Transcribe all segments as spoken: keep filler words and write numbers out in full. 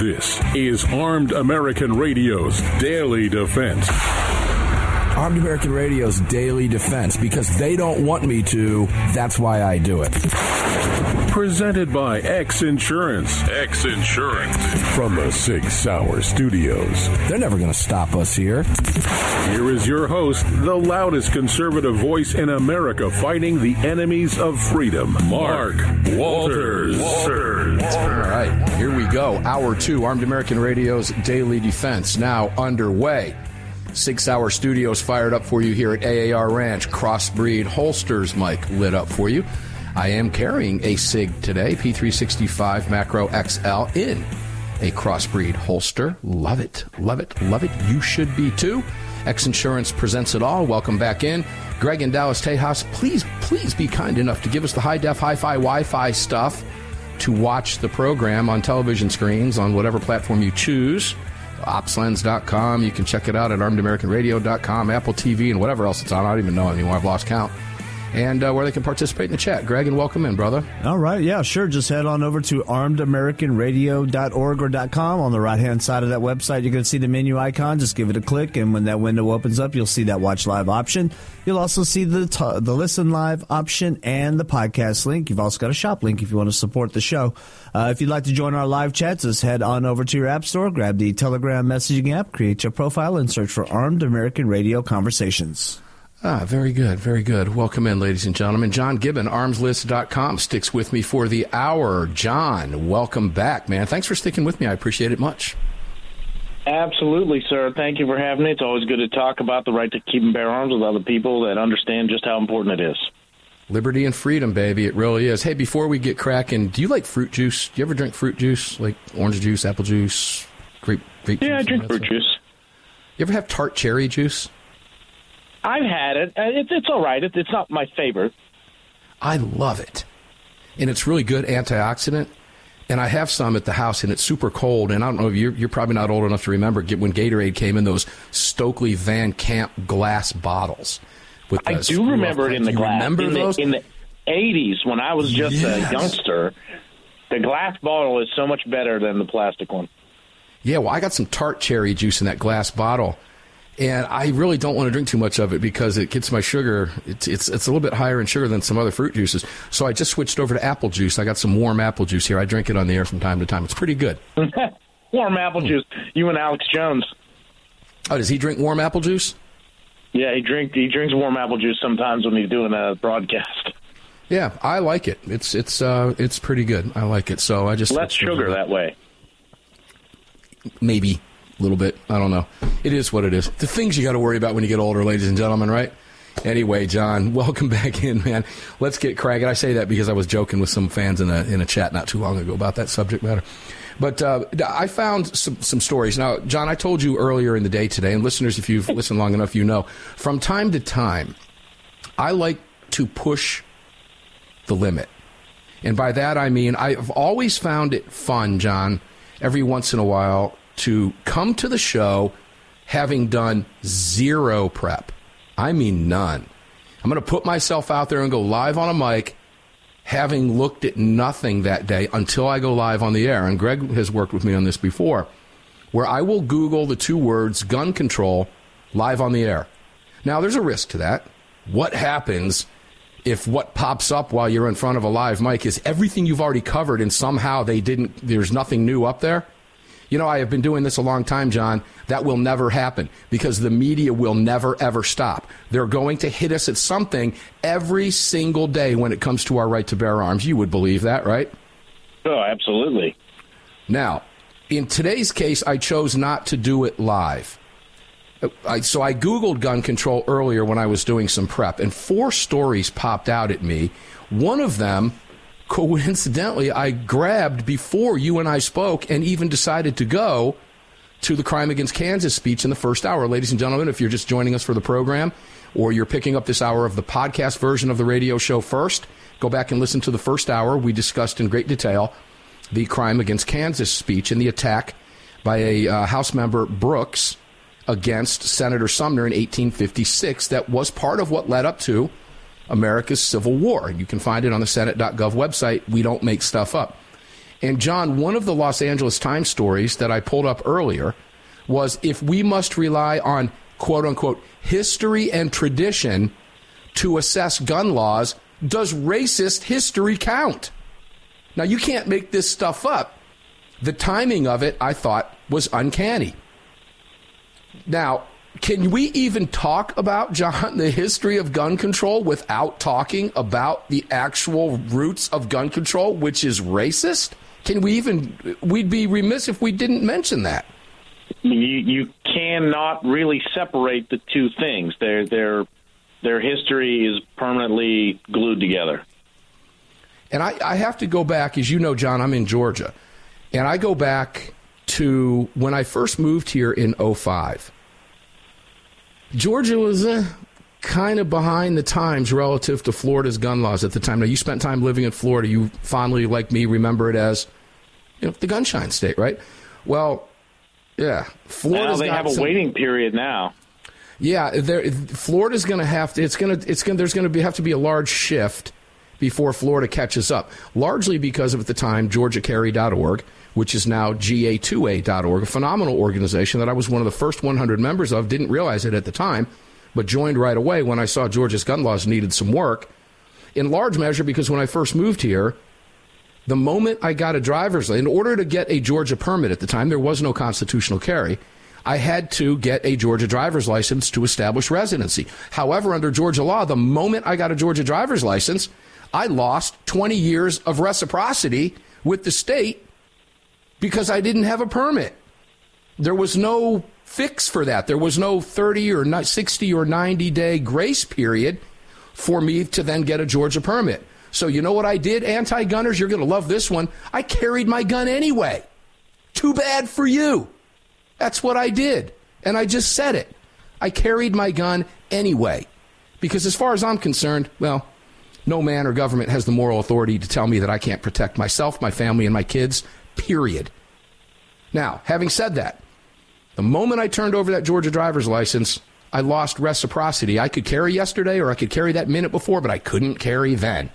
This is Armed American Radio's Daily Defense. Armed American Radio's Daily Defense, because they don't want me to, that's why I do it. Presented by X Insurance. X Insurance. From the Sig Sauer Studios. They're never going to stop us here. Here is your host, the loudest conservative voice in America fighting the enemies of freedom, Mark, Mark Walters. Walters. Walters. All right, here we go. Hour two, Armed American Radio's Daily Defense, now underway. Six-hour studios fired up for you here at A A R Ranch. Crossbreed Holsters mic lit up for you. I am carrying a SIG today, P three sixty-five Macro X L, in a Crossbreed holster. Love it, love it, love it. You should be, too. X Insurance presents it all. Welcome back in. Greg in Dallas, Tejas, please, please be kind enough to give us the high-def, hi-fi, Wi-Fi stuff to watch the program on television screens, on whatever platform you choose. Ops Lens dot com. You can check it out at Armed American Radio dot com, Apple T V, and whatever else it's on. I don't even know anymore. I've lost count. And uh, where they can participate in the chat. Greg, and welcome in, brother. All right. Yeah, sure. Just head on over to Armed American Radio dot org or .com. On the right-hand side of that website, you're going to see the menu icon. Just give it a click, and when that window opens up, you'll see that Watch Live option. You'll also see the t- the Listen Live option and the podcast link. You've also got a shop link if you want to support the show. Uh, if you'd like to join our live chats, just head on over to your app store, grab the Telegram messaging app, create your profile, and search for Armed American Radio Conversations. Ah, very good, very good. Welcome in, ladies and gentlemen. Jon Gibbon, Arms List dot com, sticks with me for the hour. Jon, welcome back, man. Thanks for sticking with me. I appreciate it much. Absolutely, sir. Thank you for having me. It's always good to talk about the right to keep and bear arms with other people that understand just how important it is. Liberty and freedom, baby. It really is. Hey, before we get cracking, do you like fruit juice? Do you ever drink fruit juice, like orange juice, apple juice, grape, grape yeah, juice? Yeah, I drink fruit stuff? juice. You ever have tart cherry juice? I've had it. It's, it's all right. It's not my favorite. I love it. And it's really good antioxidant. And I have some at the house, and it's super cold. And I don't know if you're, you're probably not old enough to remember when Gatorade came in those Stokely Van Camp glass bottles. With I do remember it in the glass. Remember in those? The, in the eighties, when I was just yes. a youngster, the glass bottle is so much better than the plastic one. Yeah, well, I got some tart cherry juice in that glass bottle. And I really don't want to drink too much of it because it gets my sugar. It's, it's it's a little bit higher in sugar than some other fruit juices. So I just switched over to apple juice. I got some warm apple juice here. I drink it on the air from time to time. It's pretty good. Warm apple juice. You and Alex Jones. Oh, does he drink warm apple juice? Yeah, he drink he drinks warm apple juice sometimes when he's doing a broadcast. Yeah, I like it. It's it's uh it's pretty good. I like it. So I just less sugar that way. Maybe. A little bit. I don't know. It is what it is. The things you got to worry about when you get older, ladies and gentlemen, right? Anyway, Jon, welcome back in, man. Let's get cracking. I say that because I was joking with some fans in a in a chat not too long ago about that subject matter. But uh, I found some, some stories. Now, Jon, I told you earlier in the day today, and listeners, if you've listened long enough, you know, from time to time, I like to push the limit. And by that, I mean, I've always found it fun, Jon, every once in a while, to come to the show having done zero prep. I mean none. I'm going to put myself out there and go live on a mic having looked at nothing that day until I go live on the air. And Greg has worked with me on this before, where I will Google the two words gun control live on the air. Now, there's a risk to that. What happens if what pops up while you're in front of a live mic is everything you've already covered and somehow they didn't, there's nothing new up there? You know, I have been doing this a long time, Jon. That will never happen because the media will never, ever stop. They're going to hit us at something every single day when it comes to our right to bear arms. You would believe that, right? Oh, absolutely. Now, in today's case, I chose not to do it live. I, so I Googled gun control earlier when I was doing some prep, and four stories popped out at me. One of them coincidentally, I grabbed before you and I spoke and even decided to go to the Crime Against Kansas speech in the first hour. Ladies and gentlemen, if you're just joining us for the program or you're picking up this hour of the podcast version of the radio show first, go back and listen to the first hour. We discussed in great detail the Crime Against Kansas speech and the attack by a uh, House member, Brooks, against Senator Sumner in eighteen fifty-six that was part of what led up to America's Civil War. You can find it on the Senate dot gov website. We don't make stuff up. And, John, one of the Los Angeles Times stories that I pulled up earlier was if we must rely on, quote, unquote, history and tradition to assess gun laws, does racist history count? Now, you can't make this stuff up. The timing of it, I thought, was uncanny. Now, can we even talk about, John, the history of gun control without talking about the actual roots of gun control, which is racist? Can we even, we'd be remiss if we didn't mention that. You, you cannot really separate the two things. Their, their, their history is permanently glued together. And I, I have to go back, as you know, John, I'm in Georgia. And I go back to when I first moved here in oh five. Georgia was uh, kind of behind the times relative to Florida's gun laws at the time. Now, you spent time living in Florida. You fondly, like me, remember it as, you know, the gunshine state, right? Well, yeah. Florida's now they got have some, a waiting period now. Yeah, there, Florida's going to have to. It's going to. It's going. There's going to have to be a large shift before Florida catches up, largely because of, at the time, Georgia Carry dot org, which is now G A two A dot org, a phenomenal organization that I was one of the first one hundred members of, didn't realize it at the time, but joined right away when I saw Georgia's gun laws needed some work, in large measure because when I first moved here, the moment I got a driver's license, in order to get a Georgia permit at the time, there was no constitutional carry, I had to get a Georgia driver's license to establish residency. However, under Georgia law, the moment I got a Georgia driver's license, I lost twenty years of reciprocity with the state because I didn't have a permit. There was no fix for that. There was no thirty or sixty or ninety day grace period for me to then get a Georgia permit. So you know what I did, anti-gunners? You're going to love this one. I carried my gun anyway. Too bad for you. That's what I did. And I just said it. I carried my gun anyway. Because as far as I'm concerned, well, no man or government has the moral authority to tell me that I can't protect myself, my family, and my kids, period. Now, having said that, the moment I turned over that Georgia driver's license, I lost reciprocity. I could carry yesterday or I could carry that minute before, but I couldn't carry then.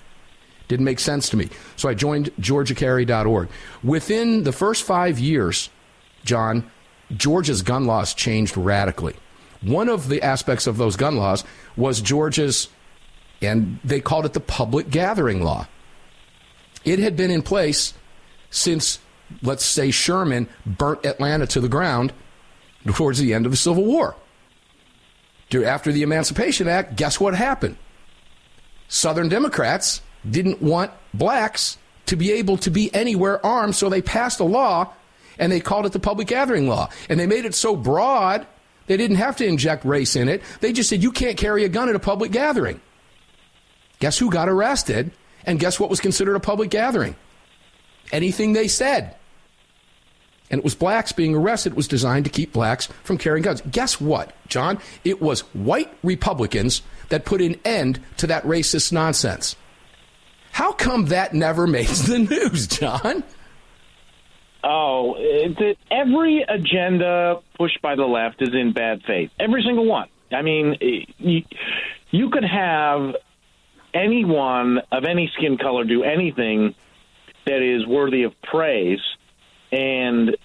Didn't make sense to me. So I joined Georgia Carry dot org. Within the first five years, John, Georgia's gun laws changed radically. One of the aspects of those gun laws was Georgia's, and they called it the public gathering law. It had been in place since, let's say, Sherman burnt Atlanta to the ground towards the end of the Civil War. After the Emancipation Act, guess what happened? Southern Democrats didn't want blacks to be able to be anywhere armed, so they passed a law, and they called it the public gathering law. And they made it so broad, they didn't have to inject race in it. They just said, you can't carry a gun at a public gathering. Guess who got arrested? And guess what was considered a public gathering? Anything they said. And it was blacks being arrested. It was designed to keep blacks from carrying guns. Guess what, John? It was white Republicans that put an end to that racist nonsense. How come that never makes the news, John? Oh, it, every agenda pushed by the left is in bad faith. Every single one. I mean, you, you could have anyone of any skin color do anything that is worthy of praise, and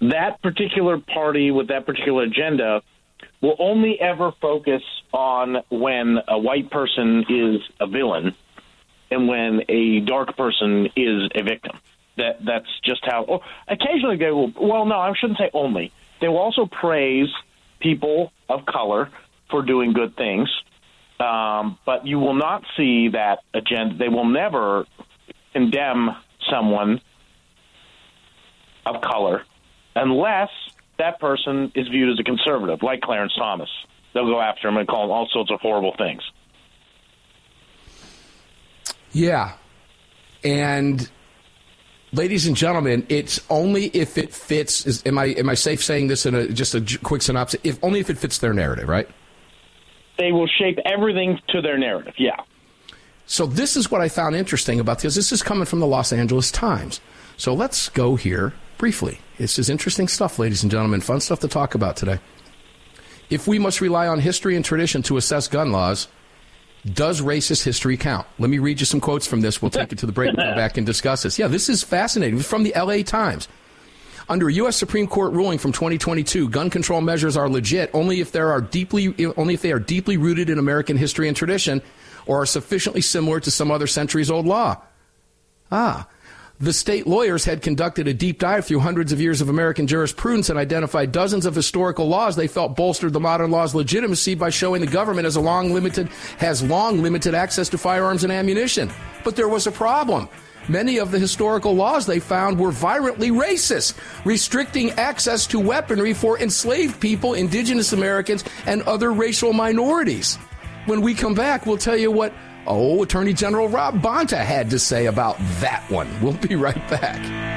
that particular party with that particular agenda will only ever focus on when a white person is a villain and when a dark person is a victim. That that's just how. Oh, occasionally they will. Well, no, I shouldn't say only. They will also praise people of color for doing good things. Um, but you will not see that agenda. They will never condemn someone of color unless that person is viewed as a conservative, like Clarence Thomas. They'll go after him and call him all sorts of horrible things. Yeah. And ladies and gentlemen, it's only if it fits. Is, am I am I safe saying this in a, just a quick synopsis? If only if it fits their narrative, right? They will shape everything to their narrative. Yeah. So this is what I found interesting about this. This is coming from the Los Angeles Times. So let's go here briefly. This is interesting stuff, ladies and gentlemen. Fun stuff to talk about today. If we must rely on history and tradition to assess gun laws, does racist history count? Let me read you some quotes from this. We'll take it to the break and come back and discuss this. Yeah, this is fascinating. It's from the L A Times. Under a U S Supreme Court ruling from twenty twenty-two, gun control measures are legit only if there are deeply only if they are deeply rooted in American history and tradition, or are sufficiently similar to some other centuries-old law. Ah. The state lawyers had conducted a deep dive through hundreds of years of American jurisprudence and identified dozens of historical laws they felt bolstered the modern law's legitimacy by showing the government has long limited, has long limited access to firearms and ammunition. But there was a problem. Many of the historical laws they found were virulently racist, restricting access to weaponry for enslaved people, indigenous Americans, and other racial minorities. When we come back, we'll tell you what Oh, Attorney General Rob Bonta had to say about that one. We'll be right back.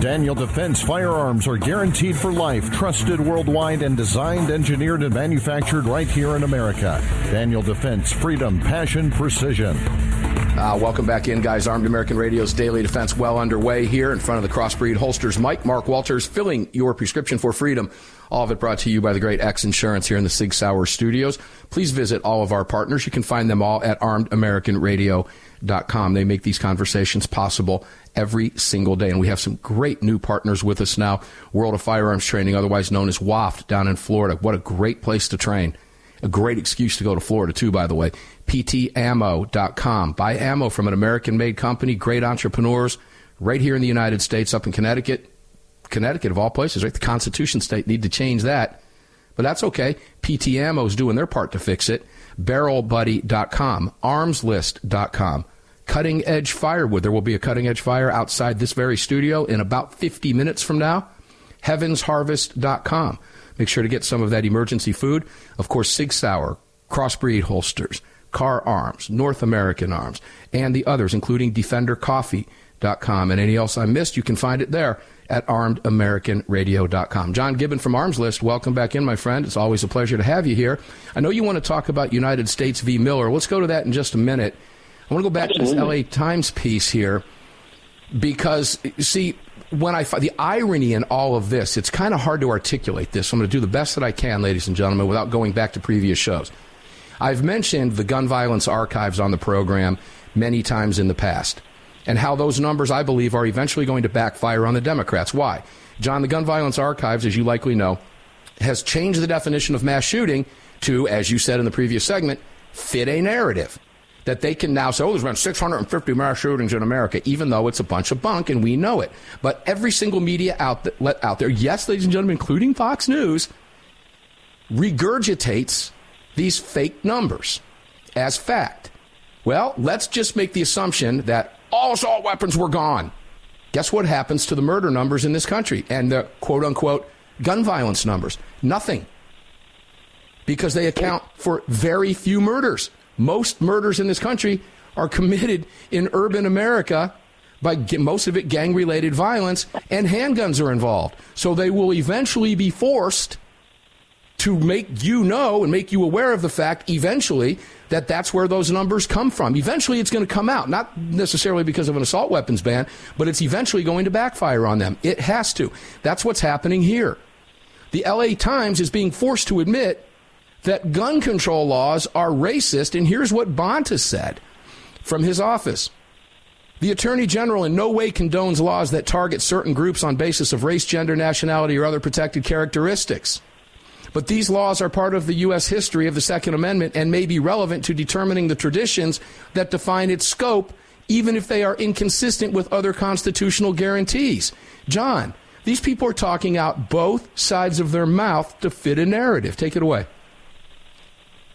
Daniel Defense firearms are guaranteed for life, trusted worldwide, and designed, engineered, and manufactured right here in America. Daniel Defense, freedom, passion, precision. Uh, welcome back in, guys. Armed American Radio's Daily Defense well underway here in front of the Crossbreed Holsters. Mike, Mark Walters, filling your prescription for freedom. All of it brought to you by the great X Insurance here in the Sig Sauer studios. Please visit all of our partners. You can find them all at armed american radio dot com. They make these conversations possible every single day. And we have some great new partners with us now. World of Firearms Training, otherwise known as WAFT, down in Florida. What a great place to train. A great excuse to go to Florida, too, by the way. p t ammo dot com. Buy ammo from an American-made company, great entrepreneurs, right here in the United States, up in Connecticut. Connecticut, of all places, right? The Constitution state, need to change that. But that's okay. P T Ammo is doing their part to fix it. barrel buddy dot com. arms list dot com. Cutting-edge firewood. There will be a cutting-edge fire outside this very studio in about fifty minutes from now. Heavens Harvest dot com. Make sure to get some of that emergency food. Of course, Sig Sauer, Crossbreed Holsters, Car Arms, North American Arms, and the others, including defender coffee dot com. And any else I missed, you can find it there at armed american radio dot com. Jon Gibbon from Arms List, welcome back in, my friend. It's always a pleasure to have you here. I know you want to talk about United States v. Miller. Let's go to that in just a minute. I want to go back to this L A Times piece here because, see, when I find the irony in all of this, it's kind of hard to articulate this. So I'm going to do the best that I can, ladies and gentlemen, without going back to previous shows. I've mentioned the gun violence archives on the program many times in the past and how those numbers, I believe, are eventually going to backfire on the Democrats. Why? John, the gun violence archives, as you likely know, has changed the definition of mass shooting to, as you said in the previous segment, fit a narrative that they can now say, oh, there's been six hundred fifty mass shootings in America, even though it's a bunch of bunk, and we know it. But every single media outlet out there, yes, ladies and gentlemen, including Fox News, regurgitates these fake numbers as fact. Well, let's just make the assumption that all assault weapons were gone. Guess what happens to the murder numbers in this country and the quote-unquote gun violence numbers? Nothing. Because they account for very few murders. Most murders in this country are committed in urban America by most of it gang-related violence, and handguns are involved. So they will eventually be forced to make you know and make you aware of the fact eventually that that's where those numbers come from. Eventually it's going to come out, not necessarily because of an assault weapons ban, but it's eventually going to backfire on them. It has to. That's what's happening here. The L A Times is being forced to admit that gun control laws are racist, and here's what Bonta said from his office. The Attorney General in no way condones laws that target certain groups on basis of race, gender, nationality, or other protected characteristics. But these laws are part of the U S history of the Second Amendment and may be relevant to determining the traditions that define its scope, even if they are inconsistent with other constitutional guarantees. John, these people are talking out both sides of their mouth to fit a narrative. Take it away.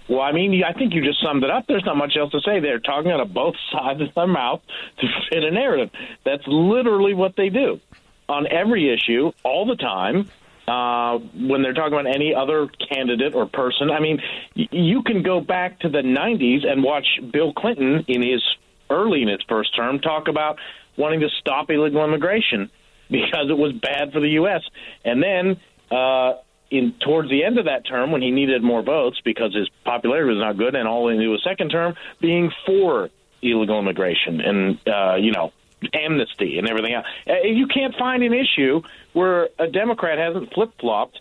Well, I mean, I think you just summed it up. There's not much else to say. They're talking out of both sides of their mouth to fit a narrative. That's literally what they do on every issue all the time. Uh, when they're talking about any other candidate or person, I mean, y- you can go back to the nineties and watch Bill Clinton in his early in his first term talk about wanting to stop illegal immigration because it was bad for the U S. And then uh, in towards the end of that term, when he needed more votes because his popularity was not good, and all into his second term being for illegal immigration and uh, you know. amnesty and everything else. You can't find an issue where a Democrat hasn't flip-flopped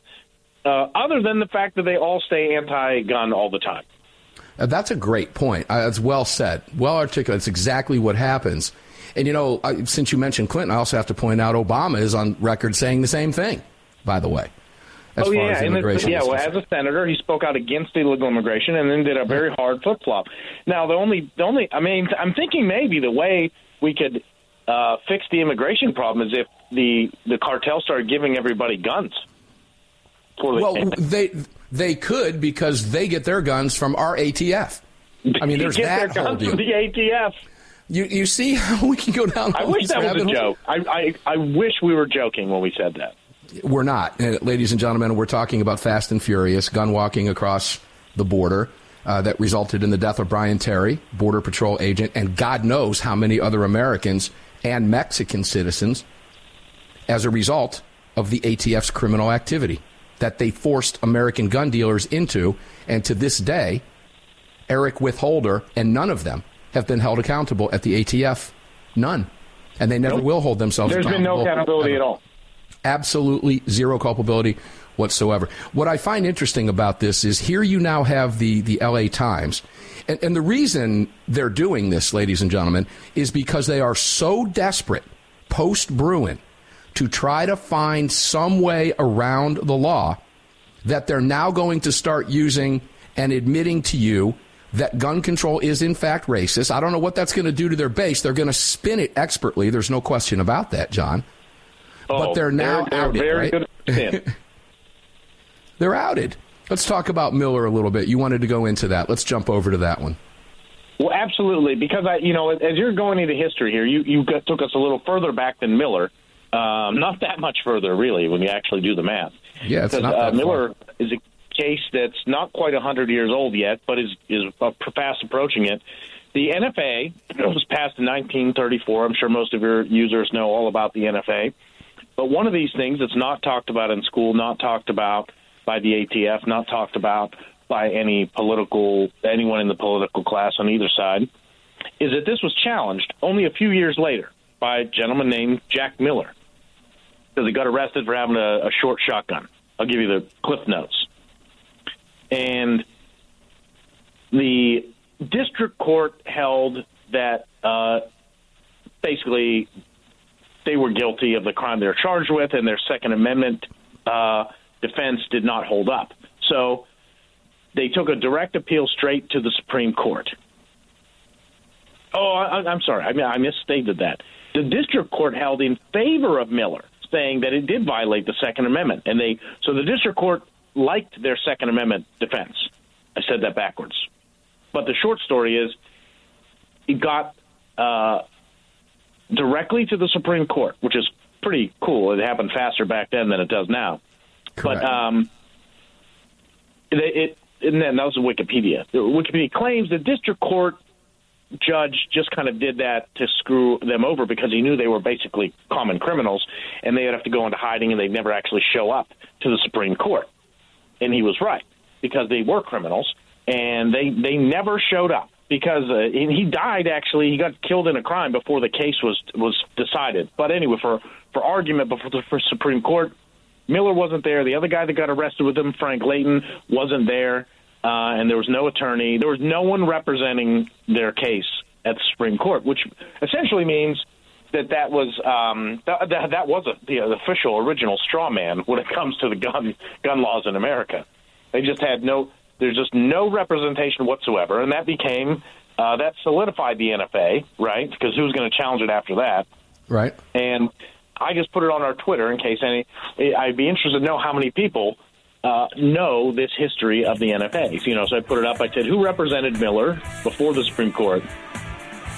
uh, other than the fact that they all stay anti-gun all the time. Uh, that's a great point. Uh, it's well said, well articulated. It's exactly what happens. And, you know, I, since you mentioned Clinton, I also have to point out Obama is on record saying the same thing, by the way. As oh, far yeah. As immigration and this, yeah, well, as a senator, he spoke out against illegal immigration and then did a very hard flip-flop. Now, the only, the only, I mean, I'm thinking maybe the way we could Uh, fix the immigration problem is if the, the cartel started giving everybody guns. Poorly well, handed. they they could because they get their guns from our A T F. I mean, there's that whole guns deal. From the A T F. You you see how we can go down. I wish that was a joke. I, I I wish we were joking when we said that. We're not, and ladies and gentlemen. We're talking about Fast and Furious gun walking across the border. Uh, that resulted in the death of Brian Terry, Border Patrol agent, and God knows how many other Americans and Mexican citizens as a result of the A T F's criminal activity that they forced American gun dealers into. And to this day, Eric Withholder and none of them have been held accountable at the A T F. None. And they never nope. will hold themselves There's accountable. There's been no accountability ever. At all. Absolutely zero culpability whatsoever. What I find interesting about this is here you now have the, the L A Times. And, and the reason they're doing this, ladies and gentlemen, is because they are so desperate post-Bruin to try to find some way around the law that they're now going to start using and admitting to you that gun control is, in fact, racist. I don't know what that's going to do to their base. They're going to spin it expertly. There's no question about that, John. Oh, but they're now they're, outed, they're very right? Good. They're outed. Let's talk about Miller a little bit. You wanted to go into that. Let's jump over to that one. Well, absolutely, because I, you know, as you're going into history here, you you got, took us a little further back than Miller. Um, not that much further, really, when you actually do the math. Yeah, it's because, not that uh, far. Miller is a case that's not quite one hundred years old yet, but is is fast approaching it. The N F A was passed in nineteen thirty-four. I'm sure most of your users know all about the N F A. But one of these things that's not talked about in school, not talked about by the A T F, not talked about by any political anyone in the political class on either side, is that this was challenged only a few years later by a gentleman named Jack Miller because he got arrested for having a, a short shotgun. I'll give you the Cliff Notes. And the district court held that uh, basically they were guilty of the crime they're charged with, and their Second Amendment uh, defense did not hold up. So they took a direct appeal straight to the Supreme Court. Oh, I, I'm sorry. I mean, I misstated that. The district court held in favor of Miller, saying that it did violate the Second Amendment. And they so the district court liked their Second Amendment defense. I said that backwards. But the short story is it got uh, – directly to the Supreme Court, which is pretty cool. It happened faster back then than it does now. Correct. But um, it, it and then that was Wikipedia. Wikipedia claims the district court judge just kind of did that to screw them over because he knew they were basically common criminals and they would have to go into hiding and they'd never actually show up to the Supreme Court. And he was right because they were criminals and they, they never showed up. Because uh, he died, actually. He got killed in a crime before the case was was decided. But anyway, for, for argument before the for Supreme Court, Miller wasn't there. The other guy that got arrested with him, Frank Layton, wasn't there. Uh, and there was no attorney. There was no one representing their case at the Supreme Court, which essentially means that that was um, that, that, that was a, the, the official original straw man when it comes to the gun gun laws in America. They just had no... There's just no representation whatsoever, and that became uh, that solidified the N F A, right? Because who's going to challenge it after that, right? And I just put it on our Twitter in case any. I'd be interested to know how many people uh, know this history of the N F A. You know, so I put it up. I said, who represented Miller before the Supreme Court,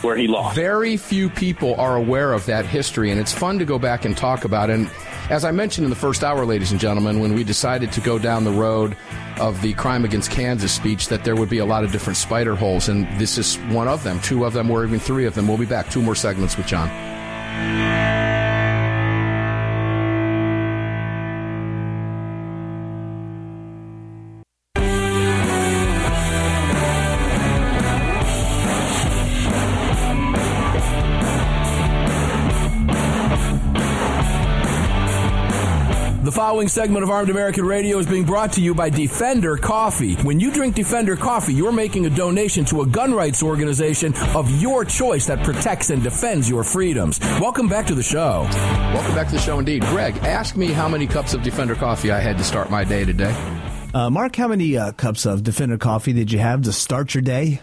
where he lost? Very few people are aware of that history, and it's fun to go back and talk about. And as I mentioned in the first hour, ladies and gentlemen, when we decided to go down the road of the Crime Against Kansas speech, that there would be a lot of different spider holes, and this is one of them, two of them, or even three of them. We'll be back. Two more segments with John. The following segment of Armed American Radio is being brought to you by Defender Coffee. When you drink Defender Coffee, you're making a donation to a gun rights organization of your choice that protects and defends your freedoms. Welcome back to the show. Welcome back to the show indeed. Greg, ask me how many cups of Defender Coffee I had to start my day today. Uh, Mark, how many uh, cups of Defender Coffee did you have to start your day?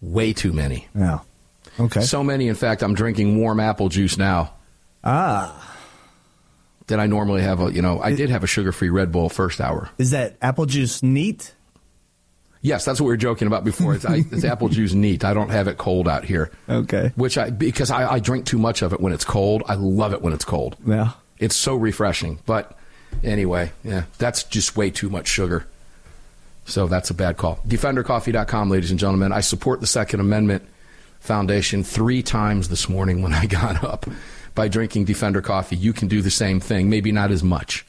Way too many. Yeah. Oh. Okay. So many, in fact, I'm drinking warm apple juice now. Ah. That I normally have a, you know, I did have a sugar-free Red Bull first hour. Is that apple juice neat? Yes, that's what we were joking about before. It's, I, it's apple juice neat. I don't have it cold out here. Okay. Which I, because I, I drink too much of it when it's cold. I love it when it's cold. Yeah. It's so refreshing. But anyway, yeah, that's just way too much sugar. So that's a bad call. Defender Coffee dot com, ladies and gentlemen. I support the Second Amendment Foundation three times this morning when I got up. By drinking Defender Coffee, you can do the same thing, maybe not as much,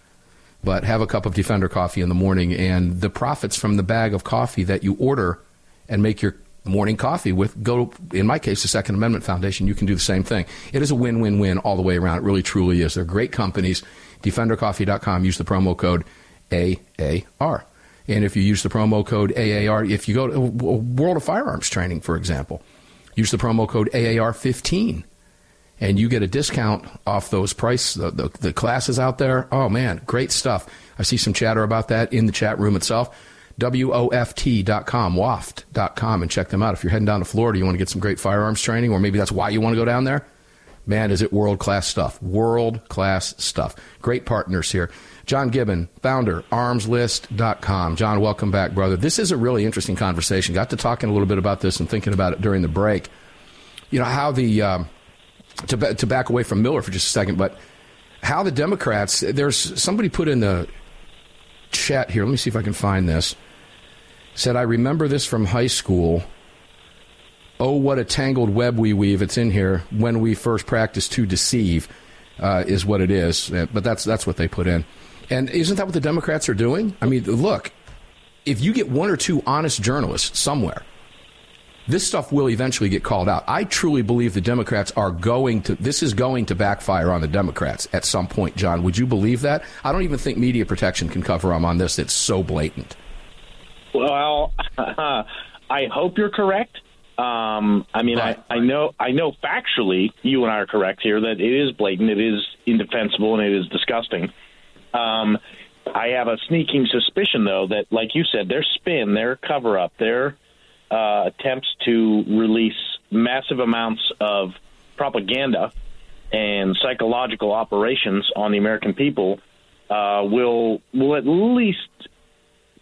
but have a cup of Defender Coffee in the morning, and the profits from the bag of coffee that you order and make your morning coffee with go, in my case, the Second Amendment Foundation. You can do the same thing. It is a win-win-win all the way around. It really, truly is. They're great companies. Defender Coffee dot com. Use the promo code A A R. And if you use the promo code A A R, if you go to World of Firearms Training, for example, use the promo code A A R fifteen. And you get a discount off those price, the, the, the classes out there. Oh, man, great stuff. I see some chatter about that in the chat room itself. W O F T dot com, W A F T dot com, and check them out. If you're heading down to Florida, you want to get some great firearms training, or maybe that's why you want to go down there. Man, is it world-class stuff. World-class stuff. Great partners here. Jon Gibbon, founder, Arms List dot com. John, welcome back, brother. This is a really interesting conversation. Got to talking a little bit about this and thinking about it during the break. You know, how the... Um, To, to back away from Miller for just a second, but how the Democrats, there's somebody put in the chat here. Let me see if I can find this. Said, I remember this from high school. Oh, what a tangled web we weave. It's in here. When we first practice to deceive uh, is what it is. But that's that's what they put in. And isn't that what the Democrats are doing? I mean, look, if you get one or two honest journalists somewhere, this stuff will eventually get called out. I truly believe the Democrats are going to, this is going to backfire on the Democrats at some point, John. Would you believe that? I don't even think media protection can cover them on this. It's so blatant. Well, uh, I hope you're correct. Um, I mean, right. I, I know I know factually you and I are correct here that it is blatant, it is indefensible, and it is disgusting. Um, I have a sneaking suspicion, though, that, like you said, their spin, their cover-up, their... Uh, attempts to release massive amounts of propaganda and psychological operations on the American people uh, will will at least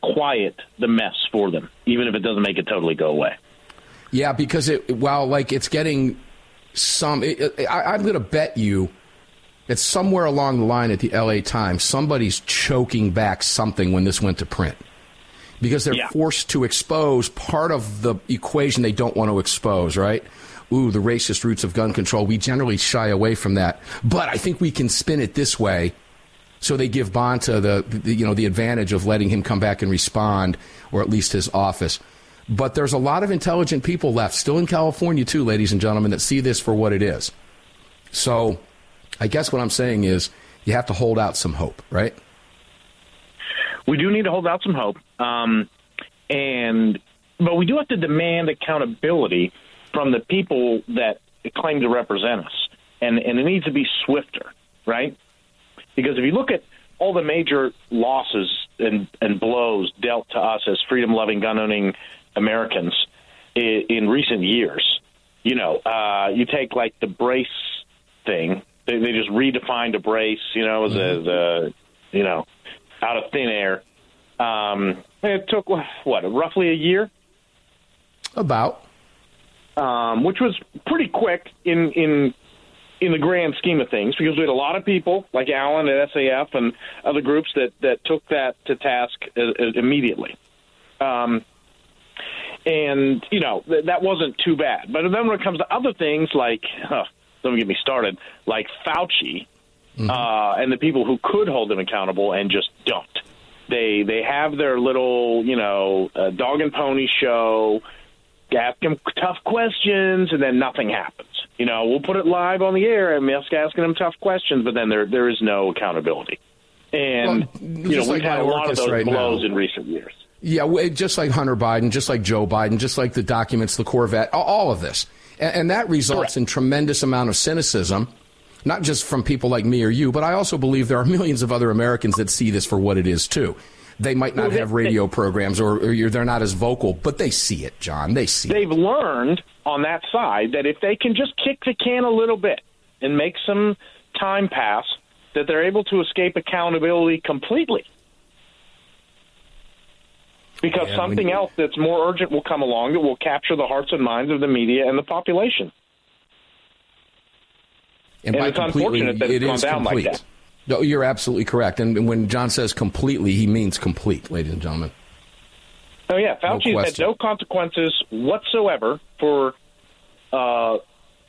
quiet the mess for them, even if it doesn't make it totally go away. Yeah, because it, while like it's getting some, it, it, I, I'm going to bet you that somewhere along the line at the L A Times, somebody's choking back something when this went to print. Because they're yeah. forced to expose part of the equation they don't want to expose, right? Ooh, the racist roots of gun control. We generally shy away from that. But I think we can spin it this way. So they give Bonta the, the you know, the advantage of letting him come back and respond, or at least his office. But there's a lot of intelligent people left, still in California, too, ladies and gentlemen, that see this for what it is. So I guess what I'm saying is you have to hold out some hope, right? We do need to hold out some hope, um, and but we do have to demand accountability from the people that claim to represent us, and, and it needs to be swifter, right? Because if you look at all the major losses and, and blows dealt to us as freedom-loving, gun-owning Americans in, in recent years, you know, uh, you take, like, the brace thing. They, they just redefined a brace, you know, as a, as a you know— out of thin air, Um, it took, what, roughly a year? About. Um, which was pretty quick in, in in the grand scheme of things, because we had a lot of people like Alan at S A F and other groups that, that took that to task uh, immediately. Um, and, you know, th- that wasn't too bad. But then when it comes to other things like, huh, don't get me started, like Fauci mm-hmm. uh, and the people who could hold him accountable and just don't. They they have their little, you know, uh, dog and pony show, ask him tough questions, and then nothing happens. You know, we'll put it live on the air and asking him tough questions, but then there there is no accountability. And, well, you know, like we've had a lot of those right blows now in recent years. Yeah, just like Hunter Biden, just like Joe Biden, just like the documents, the Corvette, all of this. And, and that results Correct. in tremendous amount of cynicism, not just from people like me or you, but I also believe there are millions of other Americans that see this for what it is, too. They might not well, they, have radio they, programs or, or they're not as vocal, but they see it, John. They see they've it. They've learned on that side that if they can just kick the can a little bit and make some time pass, that they're able to escape accountability completely. Because yeah, something else that's more urgent will come along that will capture the hearts and minds of the media and the population. And, and it's unfortunate that it's it gone down complete. like that. No, you're absolutely correct. And when John says completely, he means complete, ladies and gentlemen. Oh, yeah. Fauci no had no consequences whatsoever for uh,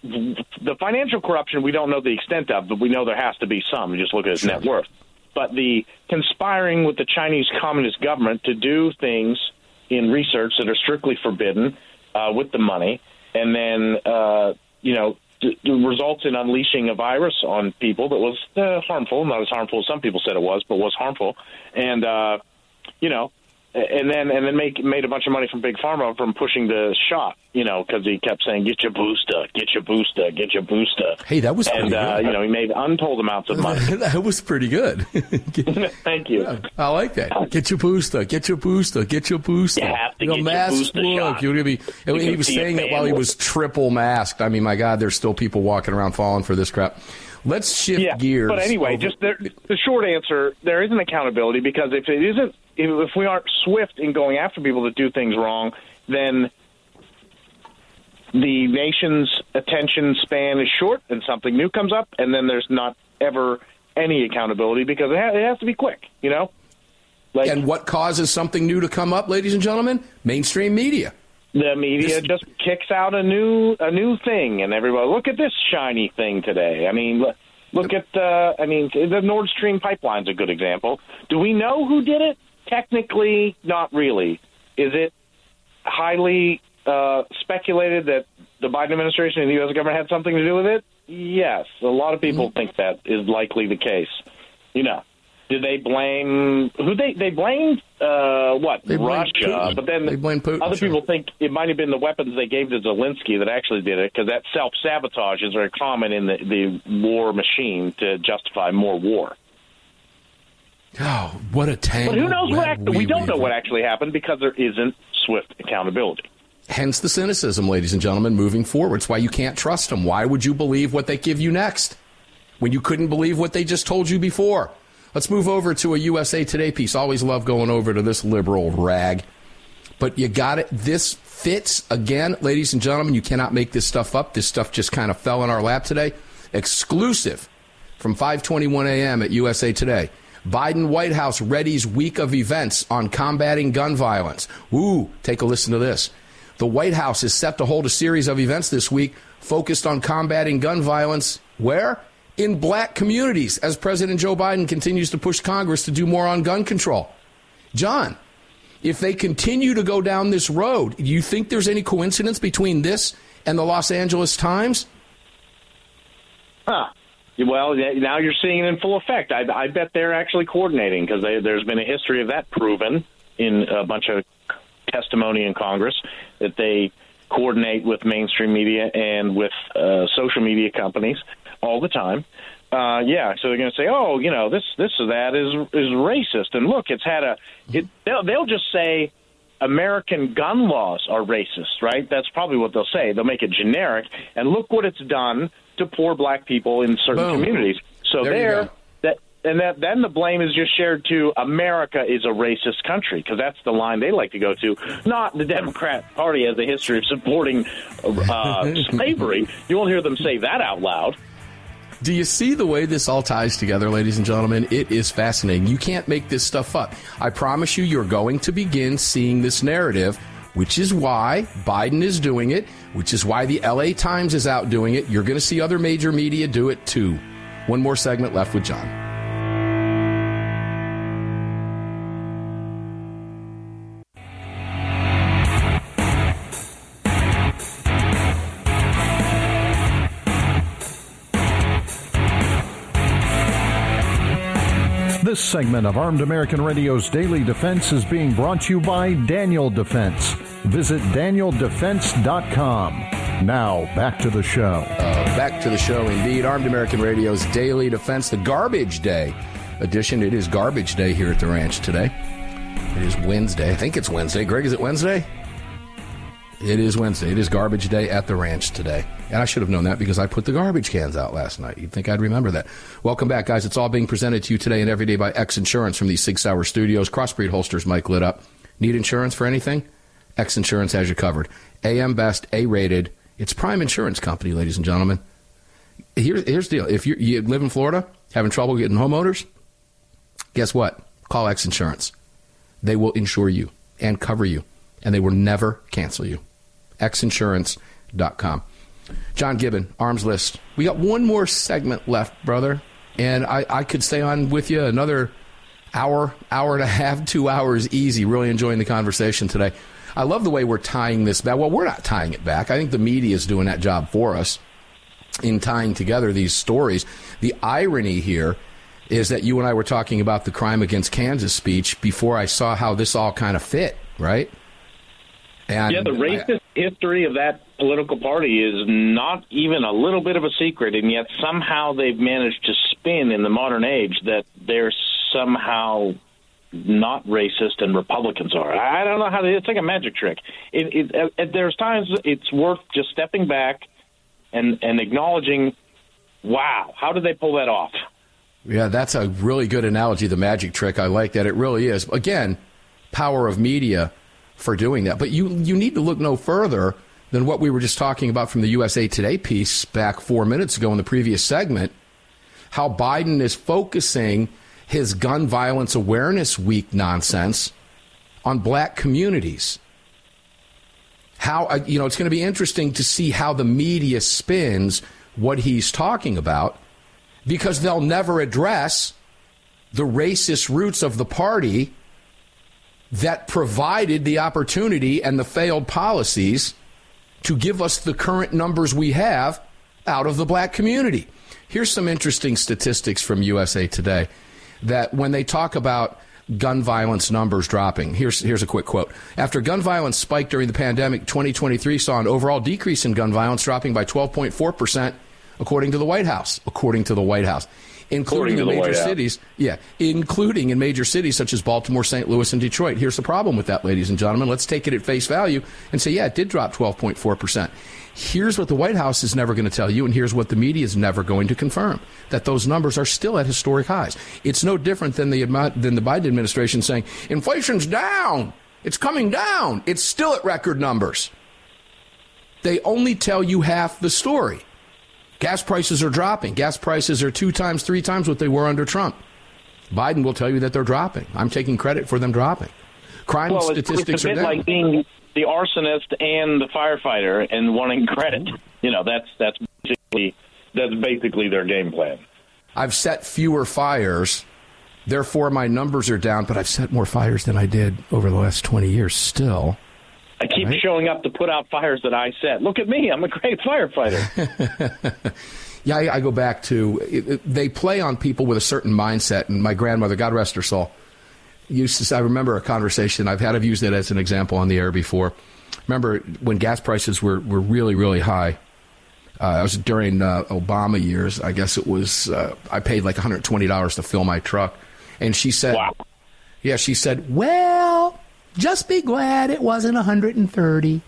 the financial corruption. We don't know the extent of, but we know there has to be some. You just look at his sure. net worth. But the conspiring with the Chinese Communist government to do things in research that are strictly forbidden uh, with the money, and then, uh, you know, results in unleashing a virus on people that was uh, harmful, not as harmful as some people said it was, but was harmful. And, uh, you know, and then and then make, made a bunch of money from Big Pharma from pushing the shot, you know, because he kept saying, get your booster, get your booster, get your booster. Hey, that was and, pretty uh, good. You know, he made untold amounts of money. That was pretty good. get, Thank you. Yeah, I like that. Get your booster, get your booster, get your booster. You have to you know, get your booster shot. You're gonna be, you he was saying that while look. he was triple masked. I mean, my God, there's still people walking around falling for this crap. Let's shift yeah, gears. But anyway, over. just there, the short answer, there isn't accountability because if it isn't, if we aren't swift in going after people that do things wrong, then the nation's attention span is short and something new comes up, and then there's not ever any accountability because it, ha- it has to be quick, you know? Like, and what causes something new to come up, ladies and gentlemen? Mainstream media. The media this... just kicks out a new a new thing, and everybody, look at this shiny thing today. I mean, look, look at the, I mean, the Nord Stream pipeline's a good example. Do we know who did it? Technically, not really. Is it highly uh, speculated that the Biden administration and the U S government had something to do with it? Yes. A lot of people mm-hmm. think that is likely the case. You know, did they blame who they they blamed? Uh, what? They Russia. Blamed but then they blamed Putin, other sure. people think it might have been the weapons they gave to Zelensky that actually did it, because that self-sabotage is very common in the, the war machine to justify more war. Oh, what a tangle. But who knows what act- we, we don't we know what actually happened because there isn't swift accountability. Hence the cynicism, ladies and gentlemen, moving forward. It's why you can't trust them. Why would you believe what they give you next when you couldn't believe what they just told you before? Let's move over to a U S A Today piece. Always love going over to this liberal rag. But you got it. This fits. Again, ladies and gentlemen, you cannot make this stuff up. This stuff just kind of fell in our lap today. Exclusive from five twenty-one a.m. at U S A Today. Biden White House readies week of events on combating gun violence. Ooh, take a listen to this. The White House is set to hold a series of events this week focused on combating gun violence. Where? In black communities, as President Joe Biden continues to push Congress to do more on gun control. John, if they continue to go down this road, do you think there's any coincidence between this and the Los Angeles Times? Huh. Well, now you're seeing it in full effect. I, I bet they're actually coordinating because there's been a history of that proven in a bunch of testimony in Congress that they coordinate with mainstream media and with uh, social media companies all the time. Uh, yeah, so they're going to say, oh, you know, this this or that is is racist. And look, it's had a it, they'll, they'll just say American gun laws are racist, right? That's probably what they'll say. They'll make it generic. And look what it's done to poor black people in certain Boom. communities. So there, there that and that, then the blame is just shared to America is a racist country, because that's the line they like to go to, not the Democrat Party has a history of supporting uh, slavery. You won't hear them say that out loud. Do you see the way this all ties together, ladies and gentlemen? It is fascinating. You can't make this stuff up. I promise you, you're going to begin seeing this narrative, which is why Biden is doing it, which is why the L A Times is out doing it. You're going to see other major media do it, too. One more segment left with John. This segment of Armed American Radio's Daily Defense is being brought to you by Daniel Defense. Visit Daniel Defense dot com. Now, back to the show. Uh, back to the show, indeed. Armed American Radio's Daily Defense, the Garbage Day edition. It is Garbage Day here at the ranch today. It is Wednesday. I think it's Wednesday. Greg, is it Wednesday? It is Wednesday. It is Garbage Day at the ranch today. And I should have known that because I put the garbage cans out last night. You'd think I'd remember that. Welcome back, guys. It's all being presented to you today and every day by X Insurance from the Sig Sauer Studios. Crossbreed Holsters, Mike lit up. Need insurance for anything? X Insurance has you covered. A M Best, A-rated. It's prime insurance company, ladies and gentlemen. Here, here's the deal. If you you live in Florida, having trouble getting homeowners, guess what? Call X Insurance. They will insure you and cover you, and they will never cancel you. X Insurance dot com. Jon Gibbon, Arms List. We got one more segment left, brother, and I, I could stay on with you another hour, hour and a half, two hours easy. Really enjoying the conversation today. I love the way we're tying this back. Well, we're not tying it back. I think the media is doing that job for us in tying together these stories. The irony here is that you and I were talking about the crime against Kansas speech before I saw how this all kind of fit, right? And yeah, the racist I, history of that political party is not even a little bit of a secret, and yet somehow they've managed to spin in the modern age that they're somehow not racist and Republicans are. I don't know how they, it's like a magic trick. It, it, at, there's times it's worth just stepping back and, and acknowledging, wow, how did they pull that off? Yeah, that's a really good analogy, the magic trick. I like that. It really is. Again, power of media for doing that. But you you need to look no further than what we were just talking about from the U S A Today piece back four minutes ago in the previous segment, how Biden is focusing his gun violence awareness week nonsense on black communities. How, you know, it's going to be interesting to see how the media spins what he's talking about, because they'll never address the racist roots of the party that provided the opportunity and the failed policies to give us the current numbers we have out of the black community. Here's some interesting statistics from U S A Today that when they talk about gun violence numbers dropping, here's here's a quick quote. After gun violence spiked during the pandemic, twenty twenty-three saw an overall decrease in gun violence, dropping by twelve point four percent, according to the White House. According to the White House. Including in major cities. Yeah, including in major cities such as Baltimore, Saint Louis, and Detroit. Here's the problem with that, ladies and gentlemen. Let's take it at face value and say, yeah, it did drop twelve point four percent. Here's what the White House is never going to tell you, and here's what the media is never going to confirm, that those numbers are still at historic highs. It's no different than the than the Biden administration saying, inflation's down, it's coming down, it's still at record numbers. They only tell you half the story. Gas prices are dropping. Gas prices are two times, three times what they were under Trump. Biden will tell you that they're dropping. I'm taking credit for them dropping. Crime well, statistics it's a bit are down. Like being the arsonist and the firefighter and wanting credit. You know, that's that's basically that's basically their game plan. I've set fewer fires, therefore my numbers are down, but I've set more fires than I did over the last twenty years still. I keep right. showing up to put out fires that I set. Look at me. I'm a great firefighter. yeah, I, I go back to it, it, they play on people with a certain mindset. And my grandmother, God rest her soul, used to, I remember a conversation I've had. I've used it as an example on the air before. Remember when gas prices were, were really, really high. Uh, it was during uh, Obama years. I guess it was uh, I paid like one hundred twenty dollars to fill my truck. And she said, wow. yeah, she said, well, just be glad it wasn't one hundred thirty.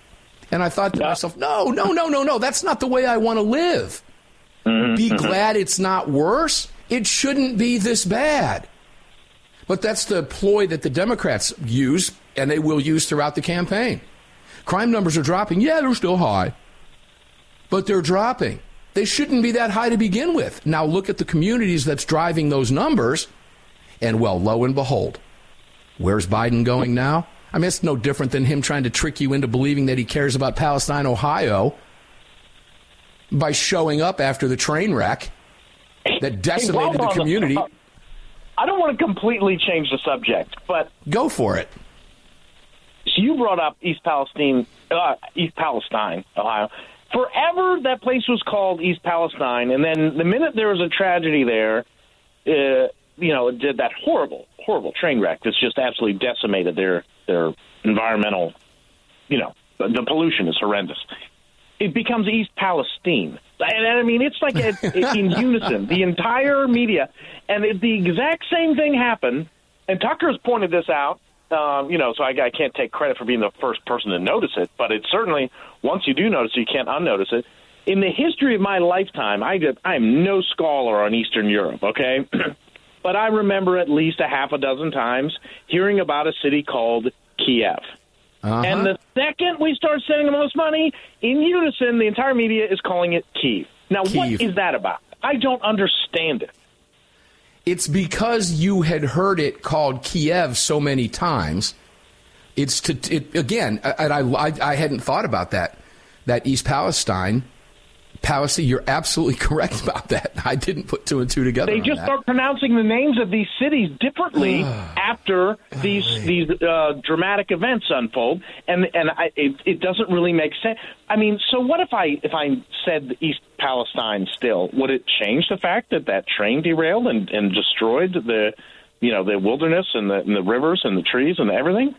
And I thought to yeah. myself, no, no, no, no, no. That's not the way I want to live. Mm-hmm. Be glad it's not worse. It shouldn't be this bad. But that's the ploy that the Democrats use, and they will use throughout the campaign. Crime numbers are dropping. Yeah, they're still high, but they're dropping. They shouldn't be that high to begin with. Now look at the communities that's driving those numbers, and, well, lo and behold, where's Biden going now? I mean, it's no different than him trying to trick you into believing that he cares about Palestine, Ohio, by showing up after the train wreck that decimated the community. I don't want to completely change the subject, but go for it. So you brought up East Palestine, uh, East Palestine, Ohio. Forever, that place was called East Palestine, and then the minute there was a tragedy there, uh, you know, it did that horrible, horrible train wreck that's just absolutely decimated their their environmental. You know, the pollution is horrendous. It becomes East Palestine. And, and I mean, it's like a, in unison, the entire media. And it, the exact same thing happened. And Tucker's pointed this out, um, you know, so I, I can't take credit for being the first person to notice it. But it certainly, once you do notice it, you can't unnotice it. In the history of my lifetime, I, did, I am no scholar on Eastern Europe, okay? But I remember at least a half a dozen times hearing about a city called Kiev. Uh-huh. And the second we start sending the most money, in unison, the entire media is calling it Kyiv. Now, Kyiv. What is that about? I don't understand it. It's because you had heard it called Kiev so many times. It's to it, again, and I, I, I hadn't thought about that, that East Palestine, Palestine, you're absolutely correct about that. I didn't put two and two together. They just that. Start pronouncing the names of these cities differently after these these uh, dramatic events unfold, and and I, it, it doesn't really make sense. I mean, so what if I if I said East Palestine still? Would it change the fact that that train derailed and, and destroyed the you know the wilderness and the, and the rivers and the trees and everything?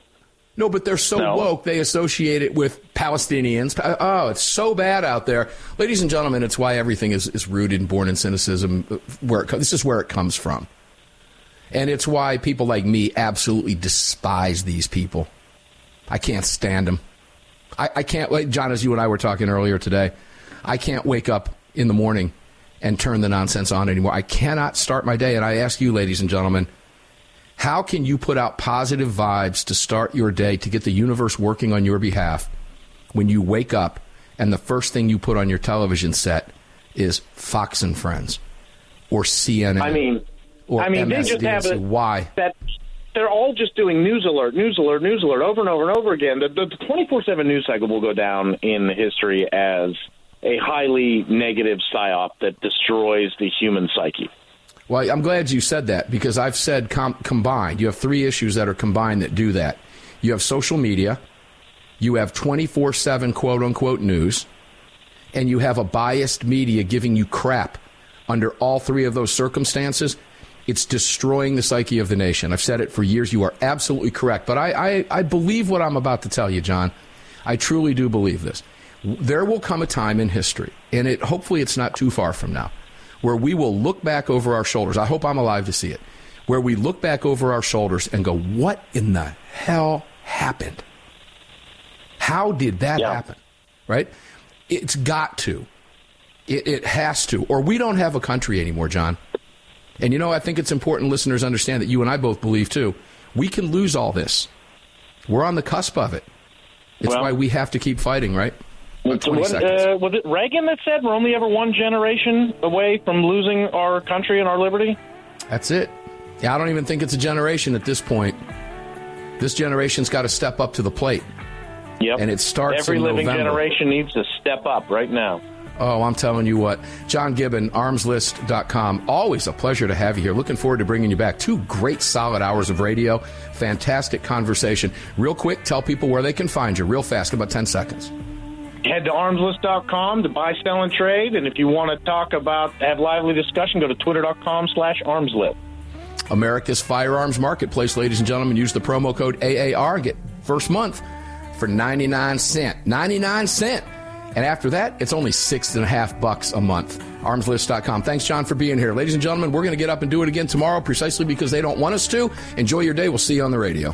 No, but they're so no. woke, they associate it with Palestinians. Oh, it's so bad out there. Ladies and gentlemen, it's why everything is, is rooted and born in cynicism. Where it, This is where it comes from. And it's why people like me absolutely despise these people. I can't stand them. I, I can't, like John, as you and I were talking earlier today, I can't wake up in the morning and turn the nonsense on anymore. I cannot start my day. And I ask you, ladies and gentlemen, how can you put out positive vibes to start your day, to get the universe working on your behalf, when you wake up and the first thing you put on your television set is Fox and Friends or C N N? I mean, or I mean, M S D N C. They just have it. Why? That they're all just doing news alert, news alert, news alert over and over and over again. The, the twenty-four seven news cycle will go down in history as a highly negative psyop that destroys the human psyche. Well, I'm glad you said that, because I've said com- combined. You have three issues that are combined that do that. You have social media, you have twenty-four seven quote-unquote news, and you have a biased media giving you crap. Under all three of those circumstances, it's destroying the psyche of the nation. I've said it for years. You are absolutely correct. But I, I, I believe what I'm about to tell you, John. I truly do believe this. There will come a time in history, and it hopefully it's not too far from now, where we will look back over our shoulders. I hope I'm alive to see it. Where we look back over our shoulders and go, what in the hell happened? How did that yeah. happen? Right? It's got to. It, it has to. Or we don't have a country anymore, John. And, you know, I think it's important listeners understand that you and I both believe, too. We can lose all this. We're on the cusp of it. It's well, why we have to keep fighting, right? What, uh, was it Reagan that said we're only ever one generation away from losing our country and our liberty? That's it. Yeah, I don't even think it's a generation at this point. This generation's got to step up to the plate. Yep. And it starts Every in November. Every living generation needs to step up right now. Oh, I'm telling you what. Jon Gibbon, arms list dot com. Always a pleasure to have you here. Looking forward to bringing you back. Two great solid hours of radio. Fantastic conversation. Real quick, tell people where they can find you real fast, about ten seconds. Head to arms list dot com to buy, sell, and trade. And if you want to talk about, have lively discussion, go to twitter dot com slash armslist. America's Firearms Marketplace, ladies and gentlemen. Use the promo code A A R. Get first month for ninety-nine cents. ninety-nine cents. And after that, it's only six and a half bucks a month. arms list dot com. Thanks, John, for being here. Ladies and gentlemen, we're going to get up and do it again tomorrow precisely because they don't want us to. Enjoy your day. We'll see you on the radio.